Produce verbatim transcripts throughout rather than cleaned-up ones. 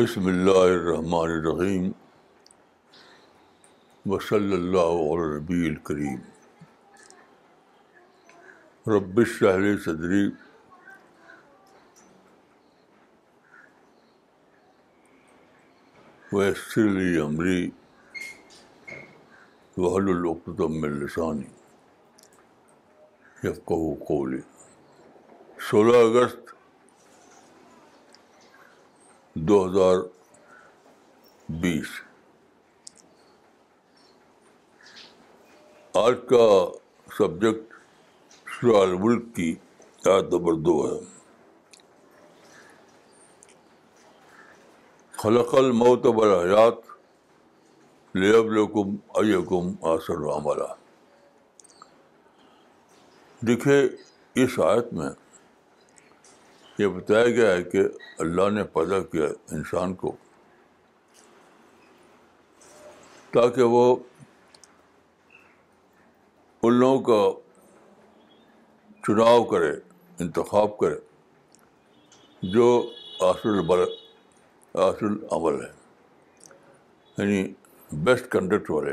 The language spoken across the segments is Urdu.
بسم اللہ الرحمن الرحیم وصلی اللہ علی نبی الکریم. رب اشرح لی صدری ویسر لی امری واحلل عقدۃ من لسانی یفقہوا قولی. سولہ اگست دو ہزار بیس آج کا سبجیکٹ سورہ الملک کی آیت نمبر دو ہے. خلق الموت والحیات لیبلوکم ایکم احسن عملا. دیکھیے اس آیت میں یہ بتایا گیا ہے کہ اللہ نے پیدا کیا انسان کو تاکہ وہ ان لوگوں کا چناؤ کرے، انتخاب کرے جو احسن احسن عمل ہے، یعنی بیسٹ کنڈکٹ والے.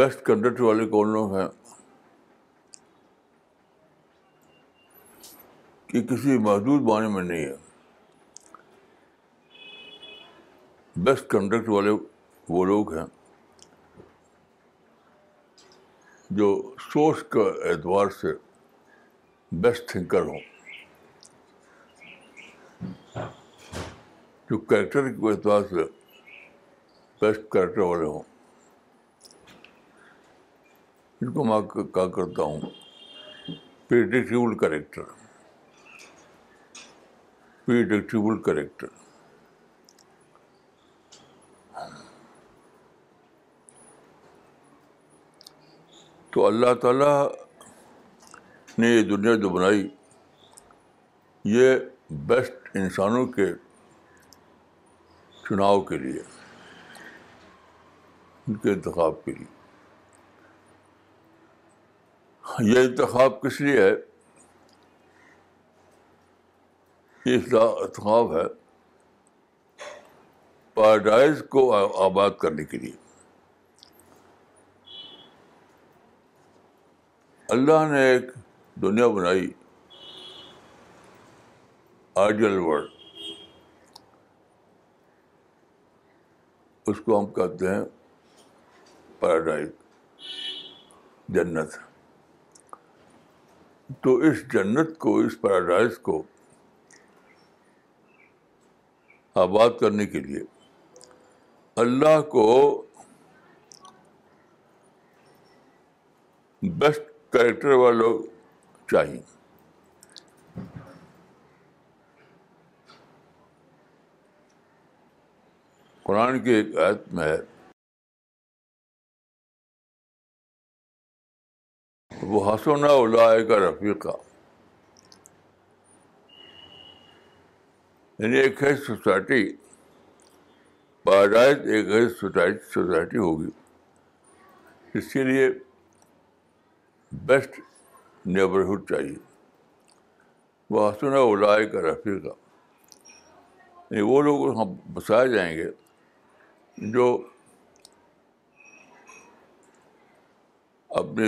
بیسٹ کنڈکٹ والے کون لوگ ہیں؟ یہ کسی محدود معنی میں نہیں ہے. بیسٹ کنڈکٹ والے وہ لوگ ہیں جو سوچ کا اعتبار سے بیسٹ تھنکر ہوں، جو کریکٹر کے اعتبار سے بیسٹ کریکٹر والے ہوں. ان کو میں کہا کرتا ہوں پریڈکٹیبل کریکٹر پریڈکٹیبل کریکٹر تو اللہ تعالیٰ نے یہ دنیا جو بنائی، یہ بیسٹ انسانوں کے چناؤ کے لیے، ان کے انتخاب کے لیے. یہ انتخاب کس لیے ہے؟ یہ انتخاب ہے پیراڈائز کو آباد کرنے کے لیے. اللہ نے ایک دنیا بنائی، آئیڈیل ورلڈ اس کو ہم کہتے ہیں پیراڈائز، جنت. تو اس جنت کو، اس پیراڈائز کو آباد کرنے کے لیے اللہ کو بیسٹ کریکٹر والے چاہیے. قرآن کی ایک آیت میں ہے وہ حسن اولئک رفیقا، یعنی ایک ہے سوسائٹی، پیراڈائز ایک ہے سوسائٹی سوسائٹی ہوگی. اس کے لیے بیسٹ نیبرہڈ چاہیے. وہ حسن اولئک رفیقا، یعنی وہ لوگ ہم بسائے جائیں گے جو اپنے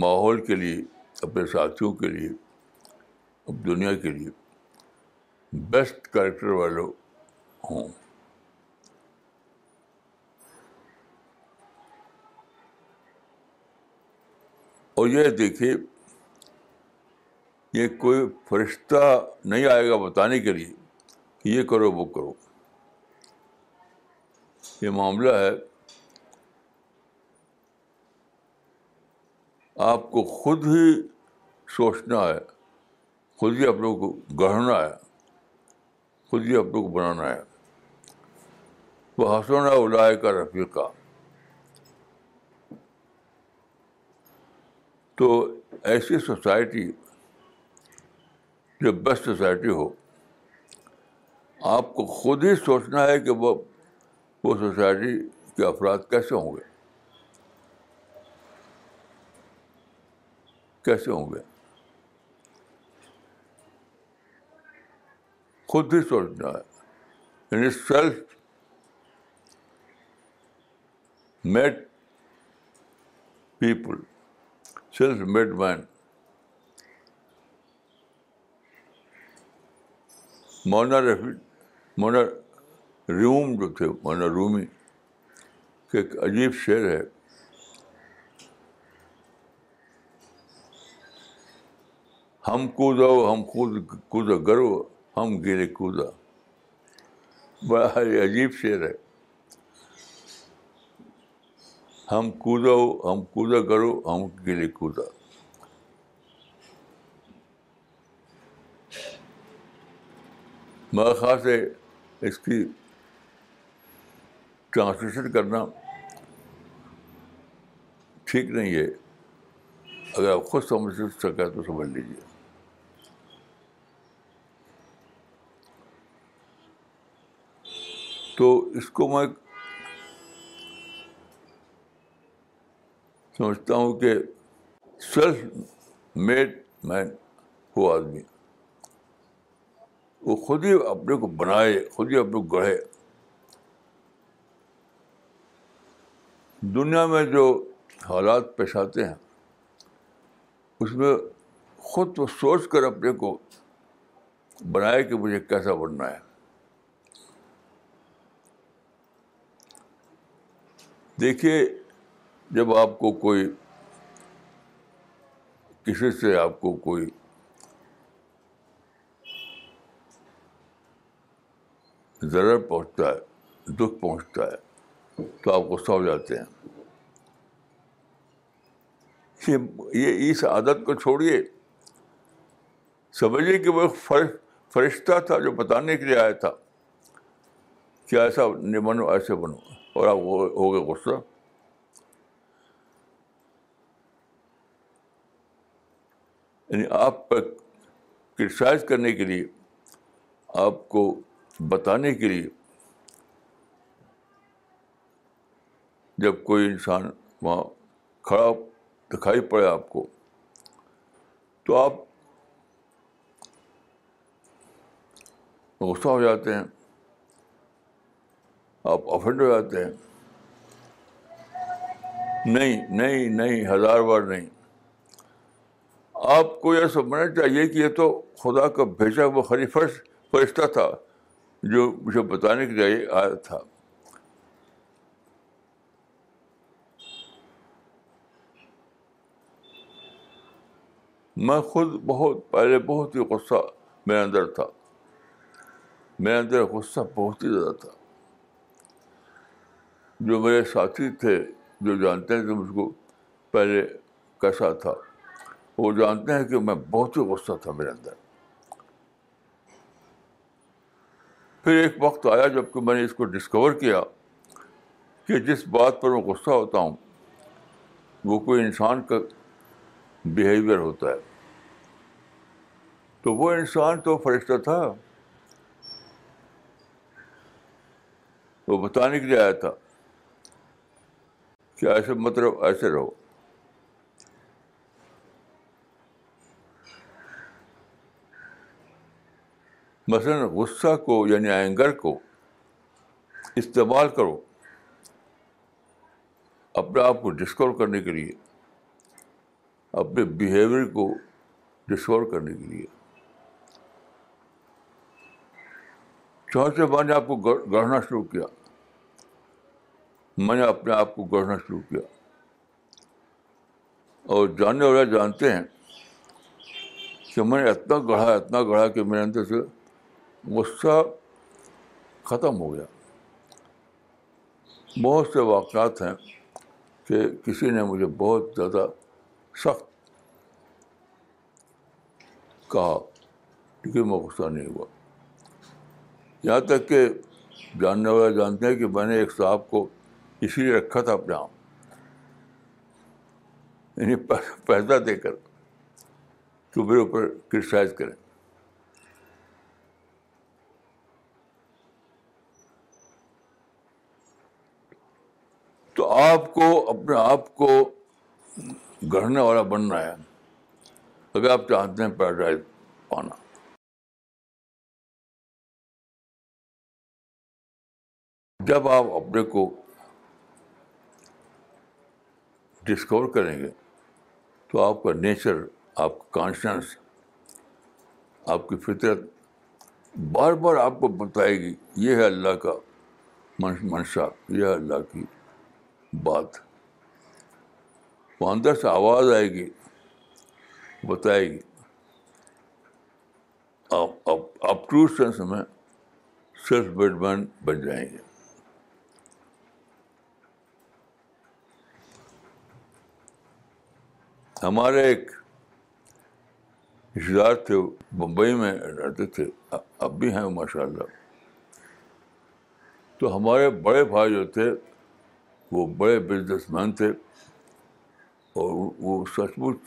ماحول کے لیے، اپنے ساتھیوں کے لیے، اپنی دنیا کے لیے بیسٹ کریکٹر والے ہوں. اور یہ دیکھیے، یہ کوئی فرشتہ نہیں آئے گا بتانے کے لیے یہ کرو وہ کرو. یہ معاملہ ہے آپ کو خود ہی سوچنا ہے، خود ہی اپنوں کو گڑھنا ہے، خود ہی اپنے کو بنانا ہے. وہ حسن اولئک رفیقا. تو ایسی سوسائٹی جو بیسٹ سوسائٹی ہو، آپ کو خود ہی سوچنا ہے کہ وہ وہ سوسائٹی کے افراد کیسے ہوں گے کیسے ہوں گے خود ہی سوچنا ہے. یعنی self made people, self made man. Maulana Rashid, مولانا روم جو تھے, مولانا رومی کا ایک عجیب شعر ہے, ہم کودا ہم خود کودا گرو ہم گرے کودا. بڑا عجیب شعر ہے, ہم کودا ہم کودا گرو ہم گرے کودا. میرا خاص ہے اس کی ٹرانسلیشن کرنا ٹھیک نہیں ہے, اگر آپ خود سمجھ سکیں تو سمجھ لیجیے. تو اس کو میں سمجھتا ہوں کہ سیلف میڈ مین ہو آدمی, وہ خود ہی اپنے کو بنائے, خود ہی اپنے کو گڑھے. دنیا میں جو حالات پیش آتے ہیں اس میں خود تو سوچ کر اپنے کو بنائے کہ مجھے کیسا بننا ہے. دیکھیے, جب آپ کو کوئی کسی سے آپ کو کوئی ضرر پہنچتا ہے, دکھ پہنچتا ہے, تو آپ غصہ ہو جاتے ہیں. یہ اس عادت کو چھوڑیے, سمجھیے کہ وہ فرشتہ تھا جو بتانے کے لیے آیا تھا کہ ایسا نہ بنو, ایسے بنو, اور آپ ہو گئے غصہ. یعنی آپ پر کرٹیسائز کرنے کے لیے, آپ کو بتانے کے لیے جب کوئی انسان وہاں کھڑا دکھائی پڑے آپ کو, تو آپ غصہ ہو جاتے ہیں, آپ افینڈ ہو جاتے ہیں. نہیں نہیں نہیں ہزار بار نہیں. آپ کو یہ سمجھنا چاہیے کہ یہ تو خدا کا بھیجا ہوا خری فرشتہ تھا جو مجھے بتانے کے لیے آیا تھا. میں خود بہت پہلے بہت ہی غصہ میرے اندر تھا, میرے اندر غصہ بہت ہی زیادہ تھا. جو میرے ساتھی تھے جو جانتے ہیں کہ مجھ کو پہلے کیسا تھا, وہ جانتے ہیں کہ میں بہت ہی غصہ تھا میرے اندر. پھر ایک وقت آیا جب کہ میں نے اس کو ڈسکور کیا کہ جس بات پر میں غصہ ہوتا ہوں وہ کوئی انسان کا بیہیویئر ہوتا ہے. تو وہ انسان تو فرشتہ تھا, وہ بتانے کے لیے آیا تھا کہ ایسے مطلب ایسے رہو. مثلاً غصہ کو یعنی اینگر کو استعمال کرو اپنے آپ کو ڈسکور کرنے کے لیے, اپنے بیہیویئر کو ڈسکور کرنے کے لیے. چوتھے سے میں نے آپ کو گڑھنا شروع کیا, میں نے اپنے آپ کو گڑھنا شروع کیا. اور جاننے والے جانتے ہیں کہ میں نے اتنا گڑھا اتنا گڑھا کہ میرے اندر سے غصہ ختم ہو گیا. بہت سے واقعات ہیں کہ کسی نے مجھے بہت زیادہ سخت کہا لیکن میں غصہ نہیں ہوا. یہاں تک کہ جاننے والے جانتے ہیں کہ میں نے ایک صاحب کو اسی لیے رکھا تھا اپنے آپ, یعنی پیسہ دے کر کہ میرے اوپر کرٹیسائز کریں. آپ کو اپنے آپ کو گھڑنے والا بننا ہے اگر آپ چاہتے ہیں پیراڈائز پانا. جب آپ اپنے کو ڈسکور کریں گے تو آپ کا نیچر, آپ کا کانشنس, آپ کی فطرت بار بار آپ کو بتائے گی یہ ہے اللہ کا منشا, یہ ہے اللہ کی بات. وہ اندر سے آواز آئے گی, بتائے گی. آپ آپ ٹرو سینس میں سیلف بیٹمین بن جائیں گے. ہمارے ایک رشتے دار تھے, بمبئی میں رہتے تھے, اب بھی ہیں ماشاء اللہ. تو ہمارے بڑے بھائی جو تھے وہ بڑے بزنس مین تھے, اور وہ سچ مچ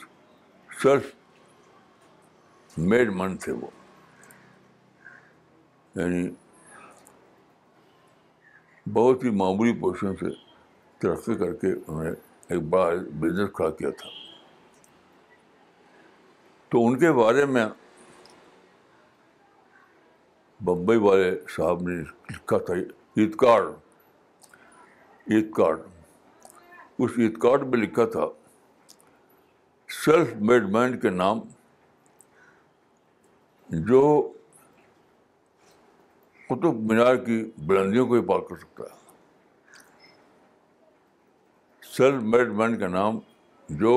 سیلف میڈ مین تھے. وہ یعنی بہت ہی معمولی پوزیشن سے ترقی کر کے انہوں نے ایک بڑا بزنس کھڑا کیا تھا. تو ان کے بارے میں بمبئی والے صاحب نے لکھا تھا عید کارڈ, عید کارڈ اس عید کارڈ میں لکھا تھا سیلف میڈ مین کے نام جو قطب مینار کی بلندیوں کو ہی پار کر سکتا ہے, سیلف میڈ مین کا نام جو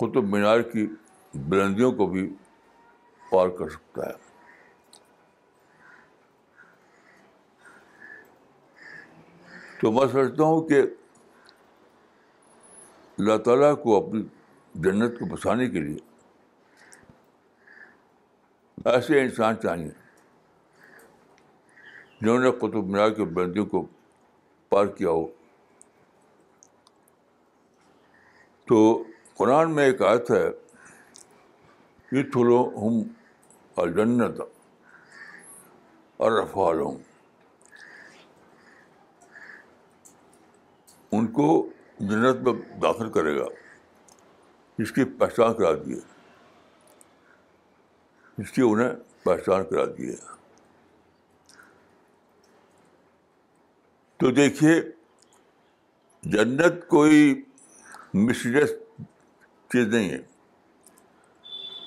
قطب مینار کی بلندیوں کو بھی پار کر سکتا ہے. تو میں سمجھتا ہوں کہ اللہ تعالیٰ کو اپنی جنت کو بسانے کے لیے ایسے انسان چاہیے جنہوں نے قطب مینار کی بلندیوں کو پار کیا ہو. تو قرآن میں ایک آیت ہے ادخلوہم الجنۃ عرفہا لہم, ان کو جنت میں داخل کرے گا جس کی پہچان کرا دی ہے, جس کی انہیں پہچان کرا دی ہے. تو دیکھیے جنت کوئی مسٹیریس چیز نہیں ہے,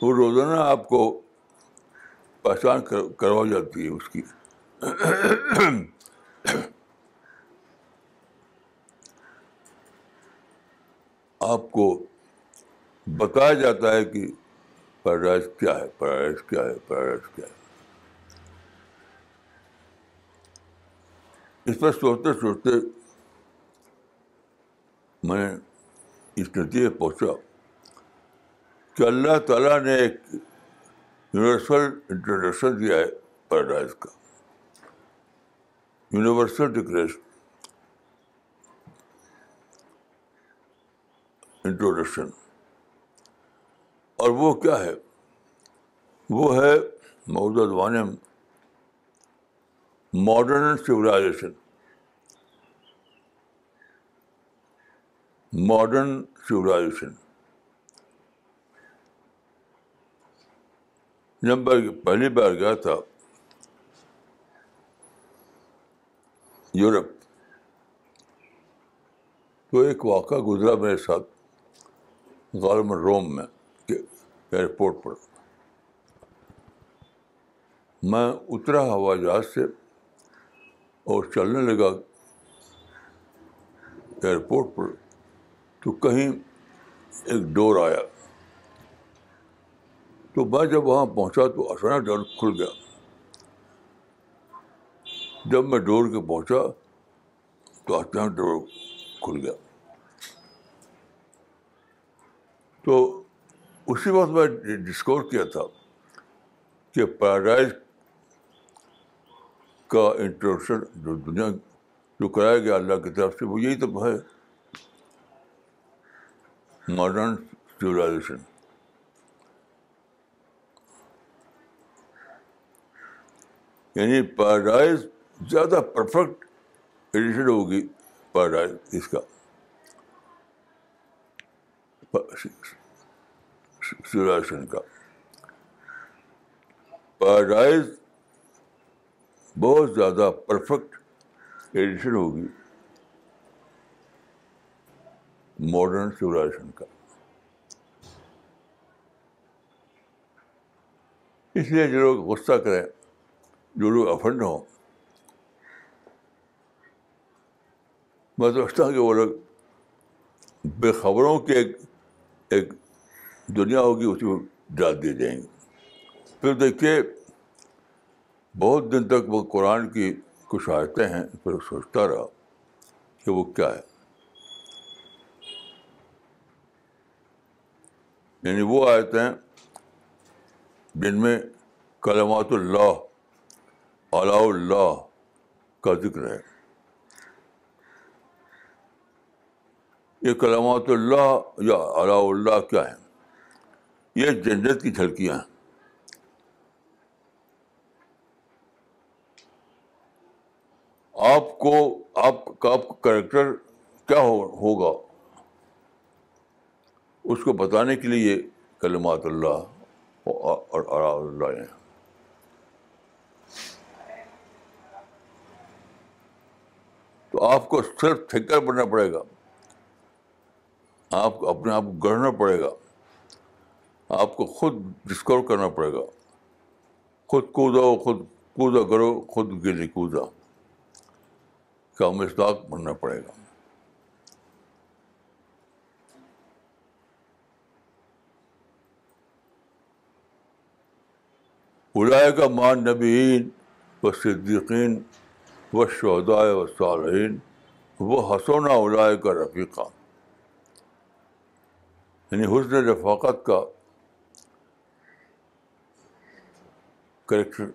وہ روزانہ آپ کو پہچان کروائی جاتی ہے اس کی. آپ کو بتایا جاتا ہے کہ پیراڈائز کیا ہے, پیراڈائز کیا ہے, پیراڈائز کیا ہے. اس پر سوچتے سوچتے میں اس نتیجے پہنچا کہ اللہ تعالیٰ نے ایک یونیورسل انٹروڈکشن دیا ہے پیراڈائز کا, یونیورسل ڈکلیریشن انٹروڈکشن. اور وہ کیا ہے؟ وہ ہے موجودہ زمانے میں ماڈرن سویلائزیشن, ماڈرن سویلائزیشن. جب میں پہلی بار گیا تھا یورپ تو ایک واقعہ گزرا میرے ساتھ غالباً روم میں ایئرپورٹ پر. میں اترا ہوائی جہاز سے اور چلنے لگا ایئرپورٹ پر, تو کہیں ایک ڈور آیا. تو میں جب وہاں پہنچا تو اچانک ڈور کھل گیا. جب میں ڈور کے پہنچا تو اچانک ڈور کھل گیا. تو اسی وقت میں ڈسکور کیا تھا کہ پیراڈائز کا انٹروڈکشن جو دنیا جو کرایا گیا اللہ کی طرف سے وہ یہی تو ہے ماڈرن سویلائزیشن. یعنی پیراڈائز زیادہ پرفیکٹ ایڈیشن ہوگی پیراڈائم اس کا سولوشن کا. پیراڈائز بہت زیادہ پرفیکٹ ایڈیشن ہوگی ماڈرن سولوشن کا. اس لیے جو لوگ غصہ کریں, جو لوگ افنڈ ہوں, میں سمجھتا ہوں کہ وہ لوگ بے خبروں کے ایک ایک دنیا ہوگی, اس میں ڈال دیے جائیں گے. پھر دیکھیے بہت دن تک وہ قرآن کی کچھ آیتیں ہیں, پھر سوچتا رہا کہ وہ کیا ہے. یعنی وہ آیتیں جن میں کلمات اللہ علی اللہ کا ذکر ہے, یہ کلمات اللہ یا علی اللہ کیا ہیں؟ یہ جنت کی جھلکیاں ہیں. آپ کو آپ کا آپ کا کریکٹر کیا ہوگا اس کو بتانے کے لیے یہ کلمات اللہ اور اللہ ہیں. تو آپ کو صرف تھنکر بننا پڑے گا, آپ کو اپنے آپ کو گڑھنا پڑے گا, آپ کو خود ڈسکور کرنا پڑے گا. خود کودا خود کودا کرو خود گلی کودا کا مستاق بننا پڑے گا. اولئک مع النبیین والصدیقین والشہداء والصالحین وحسن اولئک رفیقا. یعنی حسن رفاقت کا کریکٹر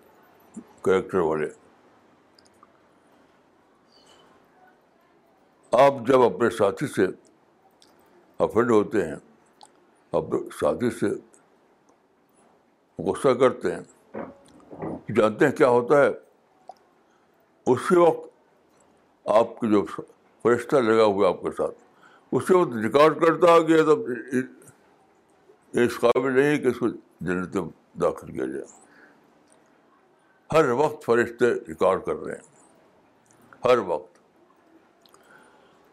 کریکٹر والے. آپ جب اپنے ساتھی سے افینڈ ہوتے ہیں, اپنے ساتھی سے غصہ کرتے ہیں, جانتے ہیں کیا ہوتا ہے؟ اسی وقت آپ کے جو فرشتہ لگا ہوا آپ کے ساتھ اسی وقت ریکارڈ کرتا ہے کہ تب اس قابل نہیں کہ اس کو جنت میں داخل کیا جائے. ہر وقت فرشتے ریکارڈ کر رہے ہیں, ہر وقت.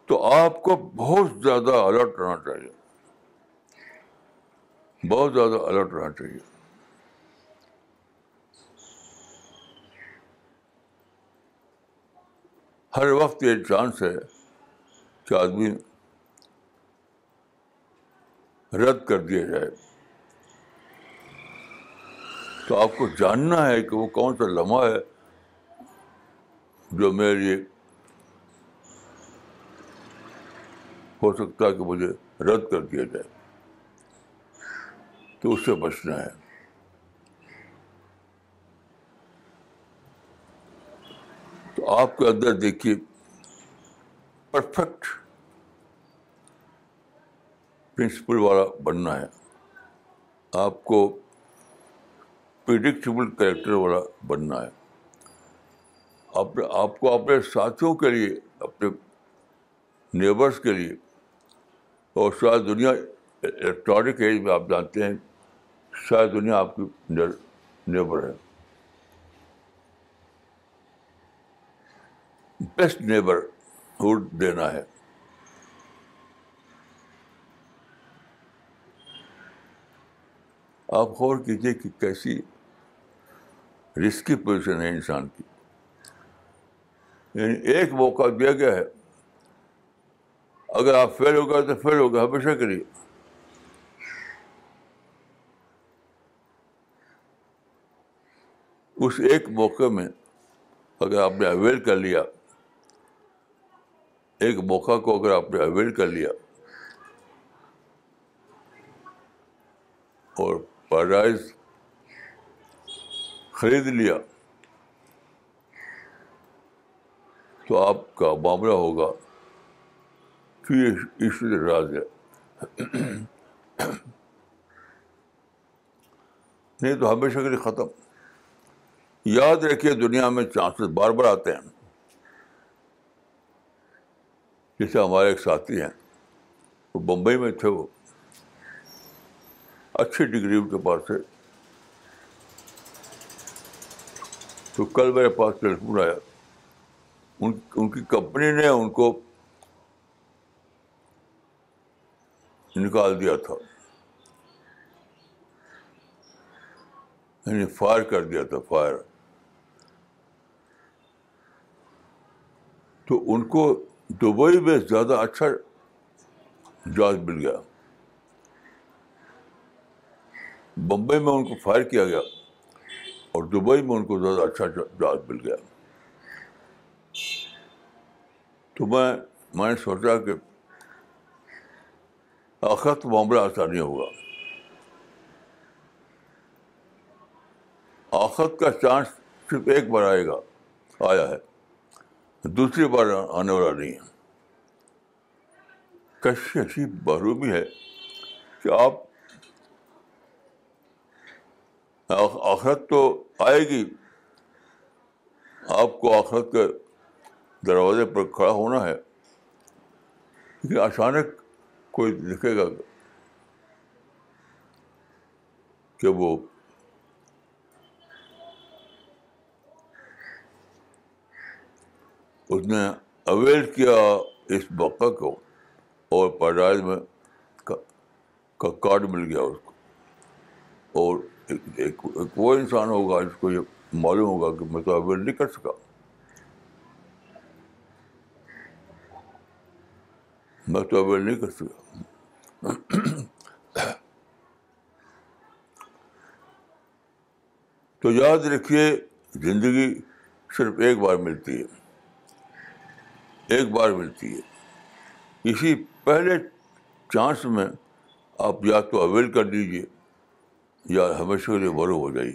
تو آپ کو بہت زیادہ الرٹ رہنا چاہیے, بہت زیادہ الرٹ رہنا چاہیے. ہر وقت یہ چانس ہے کہ آدمی رد کر دیا جائے. تو آپ کو جاننا ہے کہ وہ کون سا لمحہ ہے جو میرے لیے ہو سکتا ہے کہ مجھے رد کر دیا جائے, تو اس سے بچنا ہے. تو آپ کے اندر دیکھیے پرفیکٹ پرنسپل والا بننا ہے, آپ کو پریڈکٹیبل کریکٹر والا بننا ہے. آپ آپ کو اپنے ساتھیوں کے لیے, اپنے نیبرس کے لیے, اور شاید دنیا الیکٹرانک ایج میں آپ جانتے ہیں شاید دنیا آپ کی نیبر ہے, بیسٹ نیبر ہوڈ دینا ہے. آپ غور کیجیے کہ کیسی رسکی پوزیشن ہے انسان کی. یعنی ایک موقع دیا گیا ہے, اگر آپ فیل ہو گئے تو فیل ہو گئے ہمیشہ کے لیے. اس ایک موقع میں اگر آپ نے اویل کر لیا, ایک موقع کو اگر آپ نے اویل کر لیا اور پیراڈائز خرید لیا, تو آپ کا معاملہ ہوگا کہ یہ ایشور راز ہے. نہیں تو ہمیشہ کے لیے ختم. یاد رکھیے دنیا میں چانسز بار بار آتے ہیں, جیسے ہمارے ایک ساتھی ہیں, وہ بمبئی میں تھے, وہ اچھی ڈگری ان کے پاس ہے. تو کل میرے پاس ٹیلیفون آیا, ان ان کی کمپنی نے ان کو نکال دیا تھا, یعنی فائر کر دیا تھا, فائر. تو ان کو دبئی میں زیادہ اچھا جاب مل گیا, بمبئی میں ان کو فائر کیا گیا اور دبئی میں ان کو زیادہ اچھا جاب مل گیا. تو میں میں نے سوچا کہ آخرت معاملہ آسان نہیں ہوگا, آخرت کا چانس صرف ایک بار آئے گا, آیا ہے, دوسری بار آنے والا نہیں ہے. کشش ایسی محرومی ہے کہ آپ آخرت تو آئے گی, آپ کو آخرت کے دروازے پر کھڑا ہونا ہے, لیکن اچانک کوئی دکھے گا کہ وہ اس نے اویل کیا اس موقع کو اور پیدائش میں کا کارڈ مل گیا اس کو, اور ایک, ایک, ایک وہ انسان ہوگا جس کو یہ معلوم ہوگا کہ میں تو اویل نہیں کر سکا, میں تو اویل نہیں کر سکا. تو یاد رکھیے, زندگی صرف ایک بار ملتی ہے, ایک بار ملتی ہے. اسی پہلے چانس میں آپ یا تو اویل کر لیجیے یا ہمیشہ کے لیے برو ہو جائیے.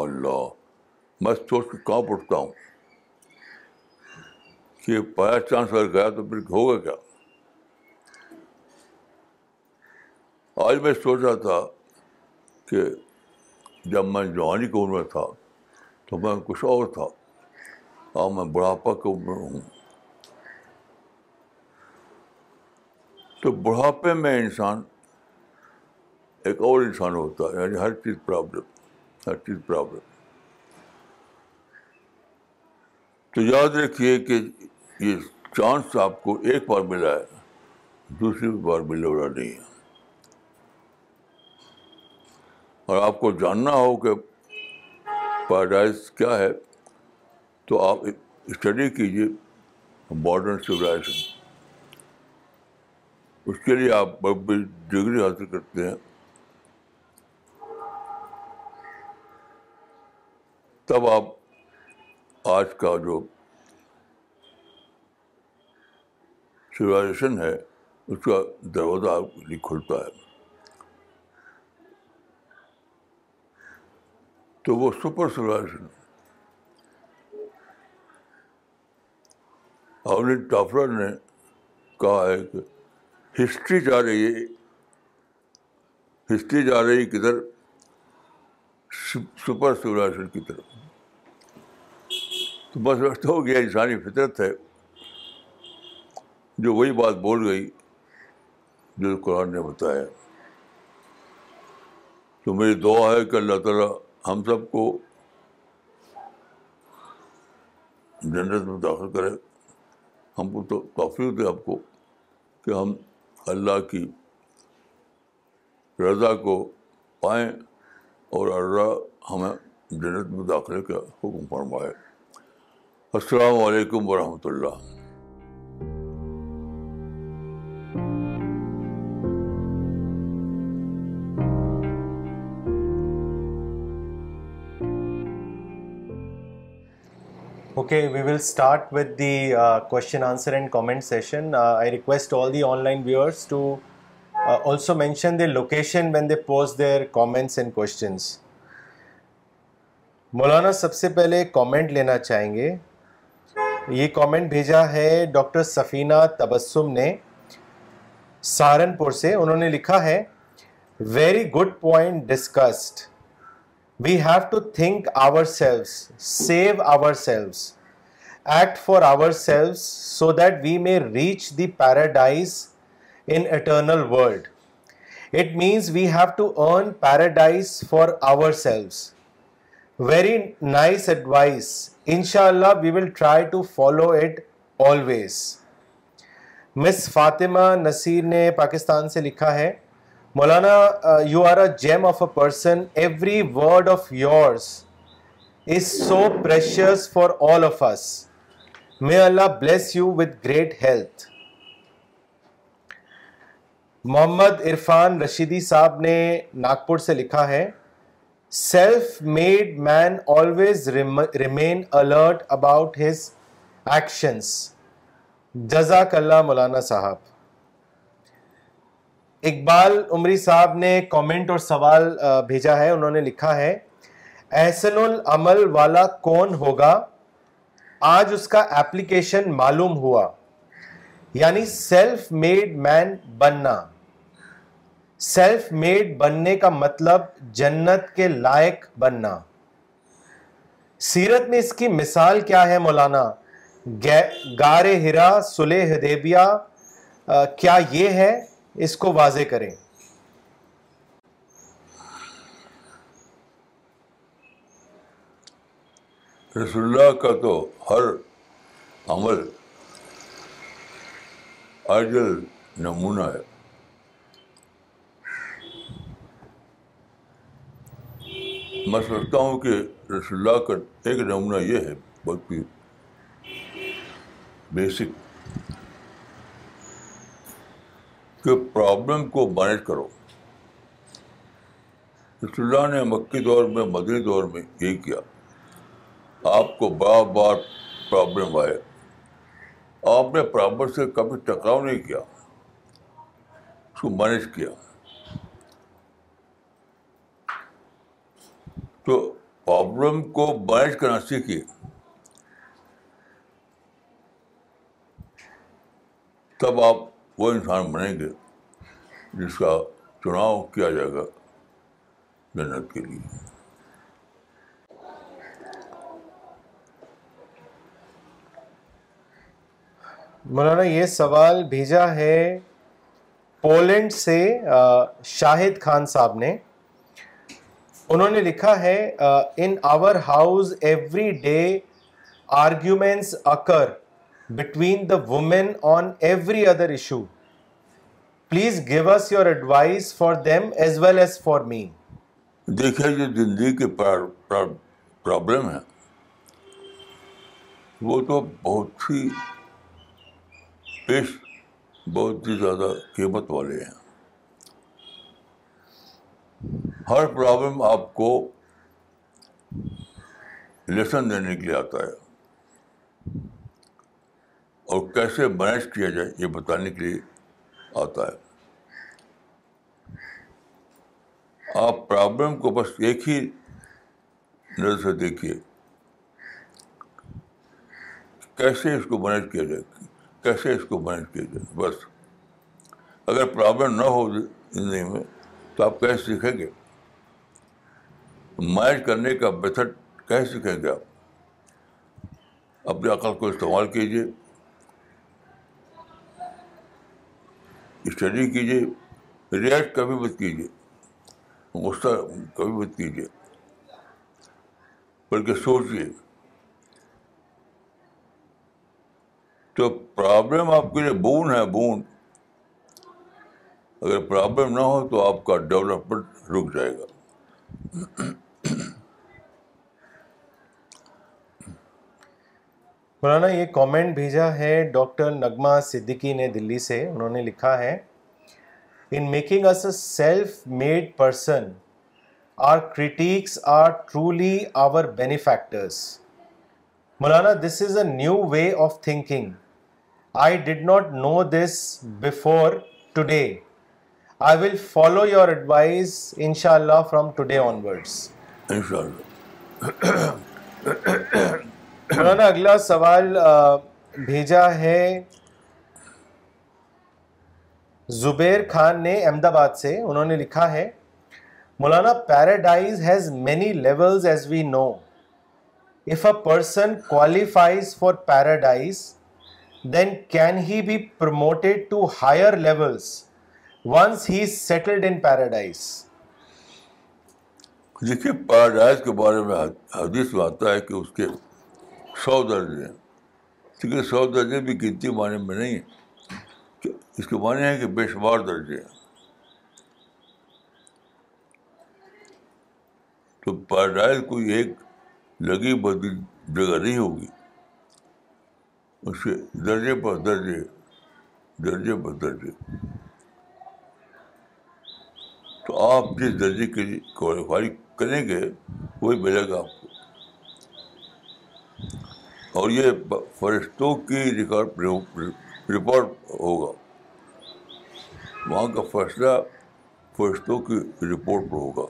اللہ, میں سوچ کے کہاں پڑتا ہوں کہ پہلا چانس اگر گیا تو پھر ہوگا کیا. آج میں سوچ رہا تھا کہ جب میں جوانی کی عمر تھا تو میں کچھ اور تھا, اور میں بڑھاپا کی عمر ہوں. تو بڑھاپے میں انسان ایک اور انسان ہوتا ہے, یعنی ہر چیز پرابلم, ہر چیز پرابلم. تو یاد رکھیے کہ یہ چانس آپ کو ایک بار ملا ہے, دوسری بار ملنے والا نہیں ہے. اور آپ کو جاننا ہو کہ پیراڈائز کیا ہے تو آپ اسٹڈی کیجیے ماڈرن سویلائزیشن, اس کے لیے آپ بڑی ڈگری حاصل کرتے ہیں, تب آپ آج کا جو سویلائزیشن ہے اس کا دروازہ آپ کے لیے کھلتا ہے. تو وہ سپر سولیشن اولی ٹافلر نے کہا ہے کہ ہسٹری جا رہی ہے, ہسٹری جا رہی کدھر, سپر سولیشن کی طرف. تو بس وقت ہو گیا, انسانی فطرت ہے جو وہی بات بول گئی جو قرآن نے بتایا. تو میری دعا ہے کہ اللہ تعالیٰ ہم سب کو جنت میں داخل کرے, ہم کو تو توفیق دے آپ کو کہ ہم اللہ کی رضا کو پائیں اور اللہ ہمیں جنت میں داخلے کا حکم فرمائے. السلام علیکم ورحمۃ اللہ. Okay, we will start with the uh, question, answer and comment session. Uh, I request all the online viewers to uh, also mention their location when they post their comments and questions. مولانا سب سے پہلے comment لینا چاہیں گے. یہ comment بھیجا ہے ڈاکٹر سفینہ تبسم نے سہارنپور سے. انہوں نے لکھا ہے, very good point discussed. We have to think ourselves, save ourselves, act for ourselves so that we may reach the paradise in eternal world. It means we have to earn paradise for ourselves. Very nice advice. Inshallah, we will try to follow it always. مس فاطمہ نصیر نے پاکستان سے لکھا ہے, مولانا you are a gem of a person, every word of yours is so precious for all of us, may Allah bless you with great health. Mohammad Irfan Rashidi صاحب نے ناگپور سے لکھا ہے, self made man always remain alert about his actions. جزاک اللہ مولانا صاحب. اقبال عمری صاحب نے کامنٹ اور سوال بھیجا ہے, انہوں نے لکھا ہے, احسن العمل والا کون ہوگا, آج اس کا اپلیکیشن معلوم ہوا, یعنی سیلف میڈ مین بننا. سیلف میڈ بننے کا مطلب جنت کے لائق بننا. سیرت میں اس کی مثال کیا ہے مولانا, غار ہرا, صلح حدیبیہ, کیا یہ ہے, اس کو واضح کریں. رسول اللہ کا تو ہر عمل آئیڈیل نمونہ ہے. میں سمجھتا ہوں کہ رسول اللہ کا ایک نمونہ یہ ہے, بہت بیسک, کہ پرابلم کو مینیج کرو. رسول اللہ نے مکی دور میں, مدنی دور میں یہی کیا. آپ کو بار بار پرابلم آئے, آپ نے پرابلم سے کبھی ٹکراؤ نہیں کیا, اس کو مینیج کیا. تو پرابلم کو مینیج کرنا سیکھیے, تب آپ وہ انسان بنیں گے جس کا چناؤ کیا جائے گا جنت کے لیے. مولانا یہ سوال بھیجا ہے پولینڈ سے شاہد خان صاحب نے, انہوں نے لکھا ہے, in our house every day arguments occur between the women on every other issue. Please give us your advice for them as well as for me. دیکھیں جو زندگی کے پرابلم ہیں وہ تو بہت ہی پیش بہت ہی زیادہ قیمت والے ہیں. ہر پرابلم آپ کو لیسن دینے کے لیے آتا ہے, اور کیسے مینیج کیا جائے یہ بتانے کے لیے آتا ہے. آپ پرابلم کو بس ایک ہی نظر سے دیکھیے, کیسے اس کو مینیج کیا جائے, کیسے اس کو مینیج کیا جائے, بس. اگر پرابلم نہ ہو زندگی میں تو آپ کیسے سیکھیں گے مینیج کرنے کا میتھڈ, کیسے سیکھیں گے آپ؟ اپنی عقل کو استعمال کیجیے, اسٹڈی کیجیے, ریئیکٹ کبھی مت کیجیے, غصہ کبھی مت کیجیے, بلکہ سوچیے. تو پرابلم آپ کے لیے بون ہے, بون. اگر پرابلم نہ ہو تو آپ کا ڈیولپمنٹ رک جائے گا. مولانا یہ کامنٹ بھیجا ہے ڈاکٹر نگما صدیقی نے دلی سے, انہوں نے لکھا ہے, in making us a self made person our critics are truly our benefactors. Maulana this is a new way of thinking, I did not know this before today. I will follow your advice ان شاء اللہ فرام ٹوڈے آنورڈس. مولانا اگلا سوال بھیجا ہے زبیر خان نے احمد آباد سے, انہوں نے لکھا ہے, Maulana, paradise has many levels, as we know. If a person qualifies for paradise, then can he be promoted to higher levels once he is settled in paradise? دیکھیے پیراڈائز کے بارے میں حدیث میں آتا ہے کہ اس کے سو درجے ہیں، لیکن سو درجے بھی گنتی معنی میں نہیں ہے، اس کے معنی ہے کہ بے شمار درجے ہیں. تو پیراڈائز کوئی ایک لگی بدی جگہ نہیں ہوگی، اس کے درجے پر درجے درجے پر درجے. تو آپ جس درجے کے لیے کوالیفائی کریں گے وہی ملے گا آپ کو، اور یہ فرشتوں کی ریکارڈ رپورٹ ہوگا، وہاں کا فیصلہ فرشتوں کی رپورٹ پر ہوگا.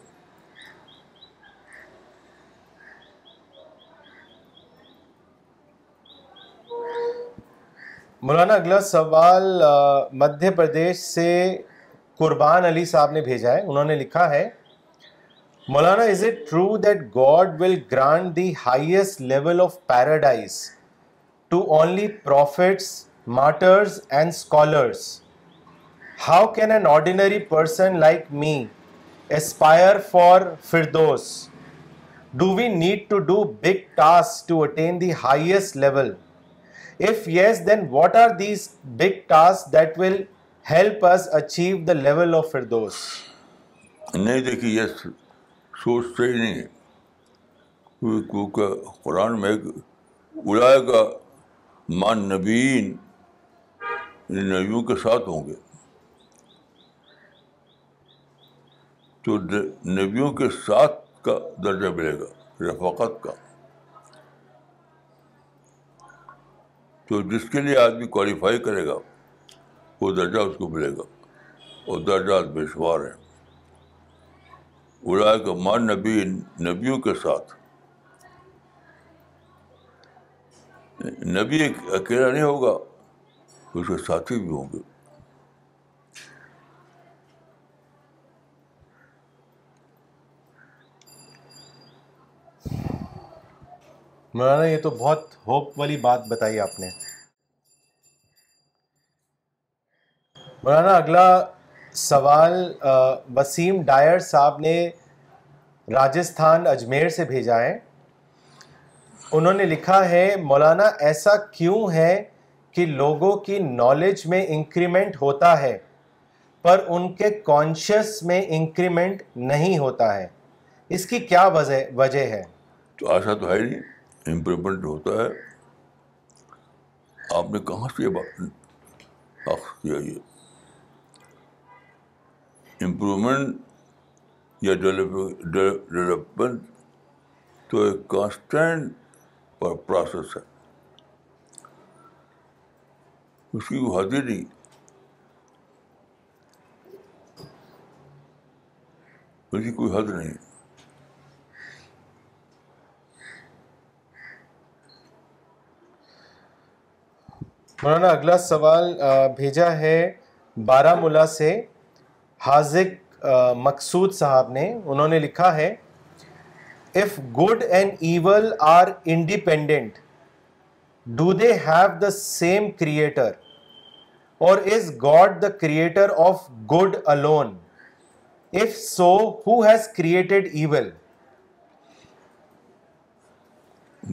مولانا اگلا سوال مدھیہ پردیش سے قربان علی صاحب نے بھیجا ہے. انہوں نے لکھا ہے، مولانا is it true that God will grant the highest level of paradise to only prophets, martyrs and scholars? How can an ordinary person like me aspire for فردوس؟ Do we need to do big task to attain the highest level? If yes, then what are these big tasks that will help us achieve the level of Firdaus? نہیں دیکھیے، یہ سوچ صحیح نہیں ہے، کیونکہ قرآن میں اولئک مع النبیین، نبیوں کے ساتھ ہوں گے. تو نبیوں کے ساتھ کا درجہ ملے گا، رفاقت کا. تو جس کے لیے آدمی کوالیفائی کرے گا وہ درجہ اس کو ملے گا، اور درجات بے شمار ہیں. اولئک مع نبی، نبیوں کے ساتھ. نبی اکیلا نہیں ہوگا، اس کے ساتھی بھی ہوں گے. مولانا یہ تو بہت ہوپ والی بات بتائی آپ نے. مولانا اگلا سوال وسیم ڈائر صاحب نے راجستھان اجمیر سے بھیجا ہے. انہوں نے لکھا ہے، مولانا ایسا کیوں ہے کہ لوگوں کی نالج میں انکریمنٹ ہوتا ہے پر ان کے کانشیس میں انکریمنٹ نہیں ہوتا ہے؟ اس کی کیا وجہ وجہ ہے؟ تو ایسا تو ہے نہیں، امپرومنٹ ہوتا ہے. آپ نے کہاں سے بات اخذ کیا؟ یہ امپرومنٹ یا ڈیولپمنٹ تو ایک کانسٹینٹ پروسیس ہے، اس کی کوئی حد ہی نہیں. اس کی کوئی حد نہیں. مولانا اگلا سوال بھیجا ہے بارہ مولہ سے حازق مقصود صاحب نے. انہوں نے لکھا ہے، if good and evil are independent do they have the same creator or is God the creator of good alone? If so who has created evil?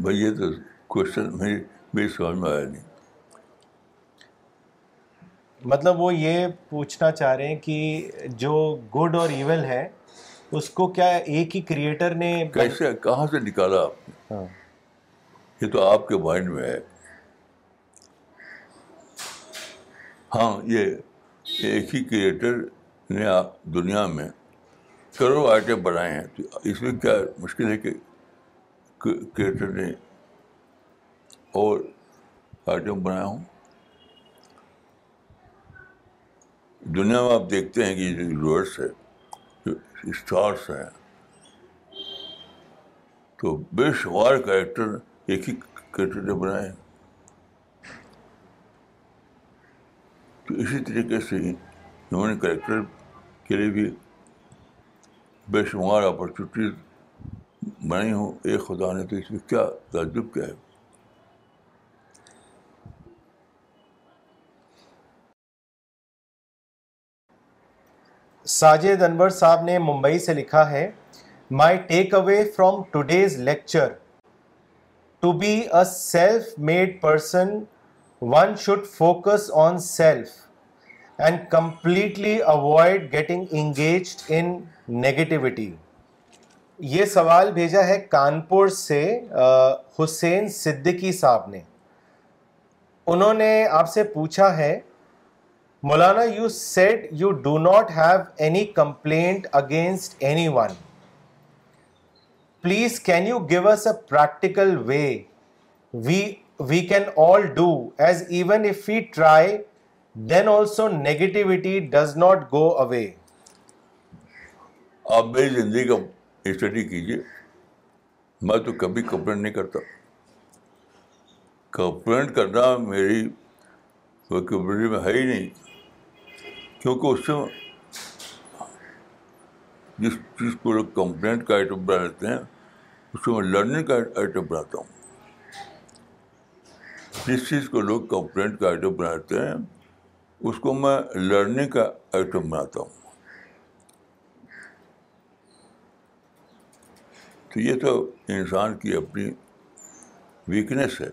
بھائی یہ تو کوشچن میری سمجھ میں آیا نہیں. مطلب وہ یہ پوچھنا چاہ رہے ہیں کہ جو گڈ اور ایول ہے اس کو کیا ایک ہی کریٹر نے کیسے کہاں سے نکالا آپ نے؟ یہ تو آپ کے مائنڈ میں ہے. ہاں، یہ ایک ہی کریٹر نے دنیا میں کروڑوں آئٹم بنائے ہیں، تو اس میں کیا مشکل ہے کہ کریٹر نے اور آئٹم بنایا ہوں؟ دنیا میں آپ دیکھتے ہیں کہ یونیورس ہے، اسٹارس ہیں، تو بے شمار کریکٹر ایک ہی کریکٹر نے بنائے ہیں. تو اسی طریقے سے ہیومن کریکٹر کے لیے بھی بے شمار اپرچونیٹیز بنائی ہوں ایک خدا نے، تو اس میں کیا تعجب کیا ہے؟ ساجد انور صاحب نے ممبئی سے لکھا ہے، my takeaway from today's lecture, to be a self made person one should focus on self and completely avoid getting engaged in negativity. یہ سوال بھیجا ہے کانپور سے حسین صدیقی صاحب نے، انہوں نے آپ سے پوچھا ہے، مولانا you said you do not have any complaint against anyone, please can you give us a practical way we we can all do, as even if we try then also negativity does not go away. آپ میری زندگی کا اسٹڈی کیجیے، میں تو کبھی کمپلینٹ نہیں کرتا، کمپلینٹ کرنا میری ویکیبلری میں ہے ہی نہیں، کیونکہ اس سے جس چیز کو لوگ کمپلینٹ کا آئٹم بنا لیتے ہیں اس سے میں لرننگ کا آئٹم بناتا ہوں، جس چیز کو لوگ کمپلینٹ کا آئٹم بناتے ہیں اس کو میں لرننگ کا آئٹم بناتا ہوں۔ تو یہ تو انسان کی اپنی ویکنیس ہے۔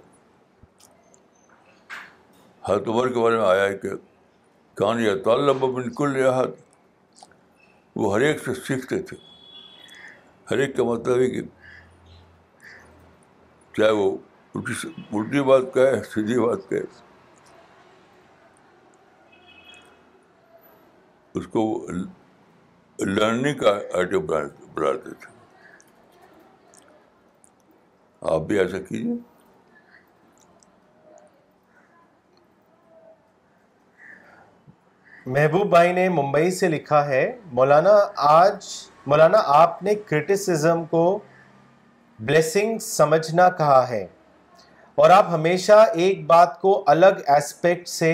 حضرت عمر کے بارے میں آیا ہے کہ کان یتعلم من کل احد، وہ ہر ایک سے سیکھتے تھے، ہر ایک کا مطلب ہے کہ چاہے وہ الٹی بات کہے سیدھی بات کہے، اس کو لرننگ کا آئٹم بناتے تھے۔ آپ بھی ایسا کیجیے۔ محبوب بھائی نے ممبئی سے لکھا ہے، مولانا آج مولانا آپ نے کرٹیسزم کو بلیسنگ سمجھنا کہا ہے، اور آپ ہمیشہ ایک بات کو الگ ایسپیکٹ سے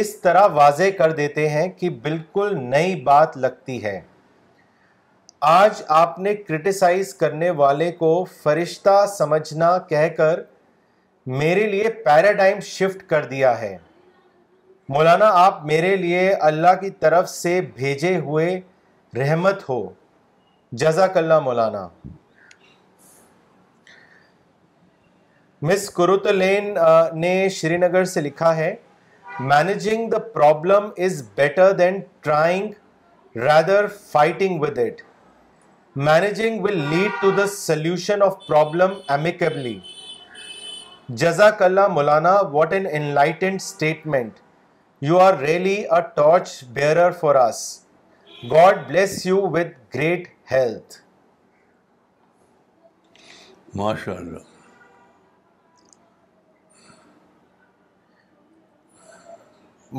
اس طرح واضح کر دیتے ہیں کہ بالکل نئی بات لگتی ہے۔ آج آپ نے کرٹیسائز کرنے والے کو فرشتہ سمجھنا کہہ کر میرے لیے پیراڈائم شفٹ کر دیا ہے۔ مولانا آپ میرے لیے اللہ کی طرف سے بھیجے ہوئے رحمت ہو، جزاک اللہ مولانا۔ مس کروت لین نے شری نگر سے لکھا ہے، managing the problem is better than trying, rather fighting with it, managing will lead to the solution of problem amicably, جزاک اللہ مولانا، what an enlightened statement, You are really a torch bearer for us. God bless you with great health. MashaAllah.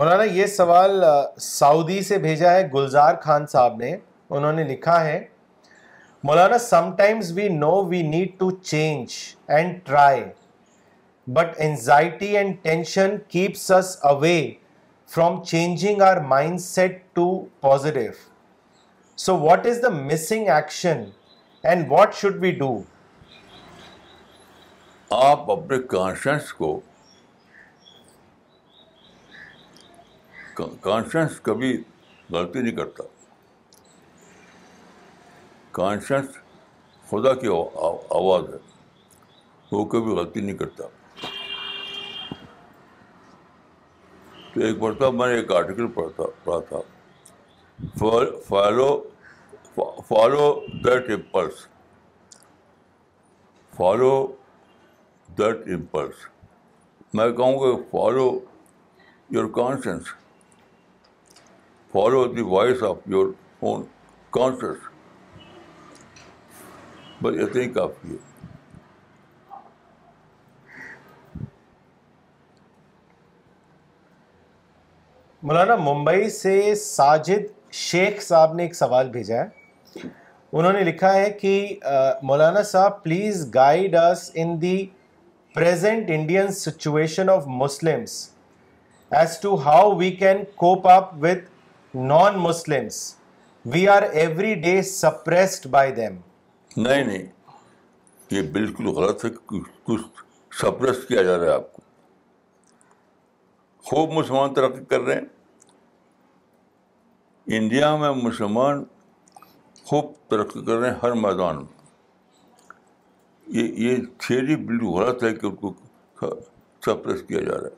مولانا یہ سوال سعودی سے بھیجا ہے گلزار خان صاحب نے، انہوں نے لکھا ہے، مولانا sometimes we know we need to change and try, but anxiety and tension keeps us away from changing our mindset to positive. So what is the missing action and what should we do? آپ اپنے کانشنس کو، کانشنس کبھی غلطی نہیں کرتا، کانشنس خدا کی آواز ہے، وہ کبھی غلطی نہیں کرتا۔ ایک مرتبہ میں نے ایک آرٹیکل پڑھا پڑھا تھا، follow follow that impulse, follow that impulse, میں کہوں گا follow your conscience, follow the voice of your own conscience, بس اتنا ہی کافی ہے۔ مولانا ممبئی سے ساجد شیخ صاحب نے ایک سوال بھیجا ہے، انہوں نے لکھا ہے کہ مولانا صاحب please guide us in the present Indian situation of Muslims as to how we can cope up with non Muslims we are every day suppressed by them. نہیں نہیں, یہ بالکل غلط ہے. کچھ سپریس کیا جا رہا ہے آپ کو. خوب مسلمان ترقی کر رہے ہیں, انڈیا میں مسلمان خوب ترقی کر رہے ہیں ہر میدان میں. یہ یہ تھیوری بالکل غلط ہے کہ ان کو سپریس کیا جا رہا ہے.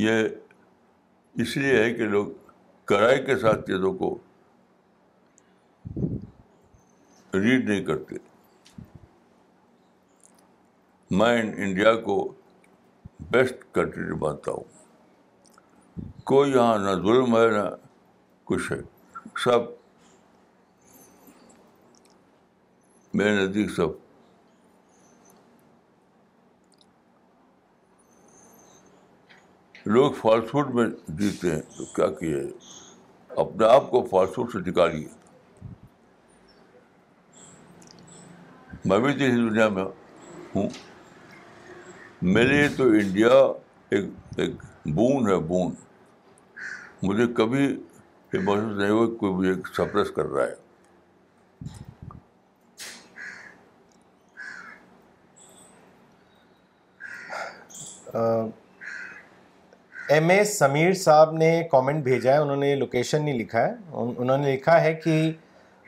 یہ اس لیے ہے کہ لوگ کرائے کے ساتھ چیزوں کو ریڈ نہیں کرتے. میں انڈیا کو بیسٹ کنٹری مانتا ہوں. کوئی یہاں نہ ظلم ہے نہ کچھ ہے, سب میرے نزدیک سب لوگ فالس فوڈ میں جیتے ہیں. تو کیا کیا ہے, اپنے آپ کو فالس فوڈ سے نکالیے. میں بھی تو اس دنیا میں ہوں, میرے لیے تو انڈیا ایک ایک بون ہے, بون. مجھے کبھی یہ محسوس نہیں ہوا کوئی مجھے سپریس کر رہا ہے. ایم اے سمیر صاحب نے کامنٹ بھیجا ہے, انہوں نے لوکیشن نہیں لکھا ہے. انہوں نے لکھا ہے کہ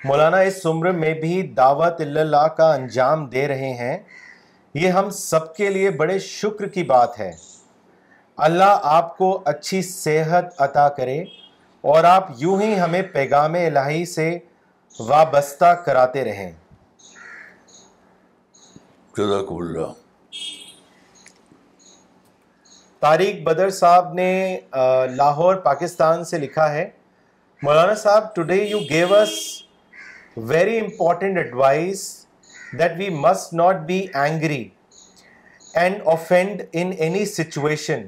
مولانا اس عمر میں بھی دعوت اللہ کا انجام دے رہے ہیں, یہ ہم سب کے لیے بڑے شکر کی بات ہے. اللہ آپ کو اچھی صحت عطا کرے اور آپ یوں ہی ہمیں پیغام الہی سے وابستہ کراتے رہیں. جزاک اللہ. طارق بدر صاحب نے لاہور پاکستان سے لکھا ہے, مولانا صاحب today you give us very important advice that we must not be angry and offend in any situation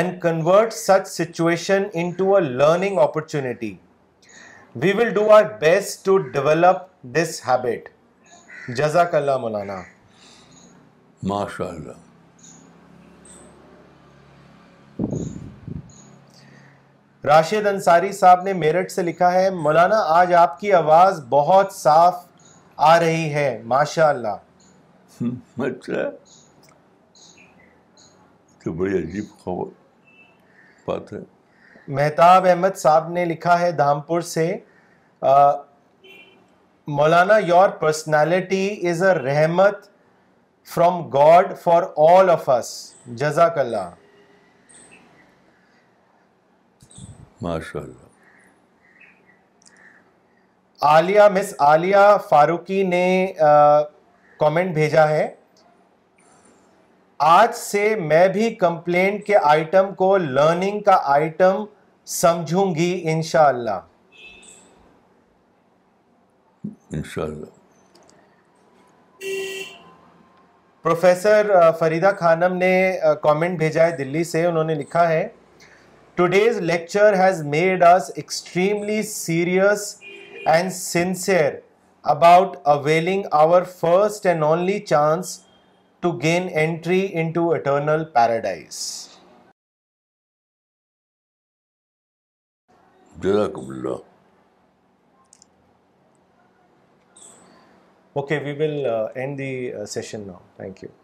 and convert such situation into a learning opportunity. We will do our best to develop this habit. Jazakallah Maulana. MashaAllah. Rashid Ansari صاحب نے میرٹھ سے لکھا ہے, مولانا آج آپ کی آواز بہت صاف آ رہی ہے ماشاءاللہ. اچھا, تو بڑی عجیب خبر بات ہے. مہتاب احمد صاحب نے لکھا ہے دھامپور سے, مولانا یور پرسنالٹی از اے رحمت from God for all of us. جزاک اللہ ماشاء اللہ. عالیہ مس عالیہ فاروقی نے کامنٹ بھیجا ہے, آج سے میں بھی کمپلینٹ کے آئٹم کو لرننگ کا آئٹم سمجھوں گی انشاءاللہ. انشاءاللہ. پروفیسر فریدہ خانم نے کامنٹ بھیجا ہے دلی سے, انہوں نے لکھا ہے, Today's lecture has made us extremely serious and sincere about availing our first and only chance to gain entry into eternal paradise. Jazakumullah. Okay, we will uh, end the uh, session now. Thank you.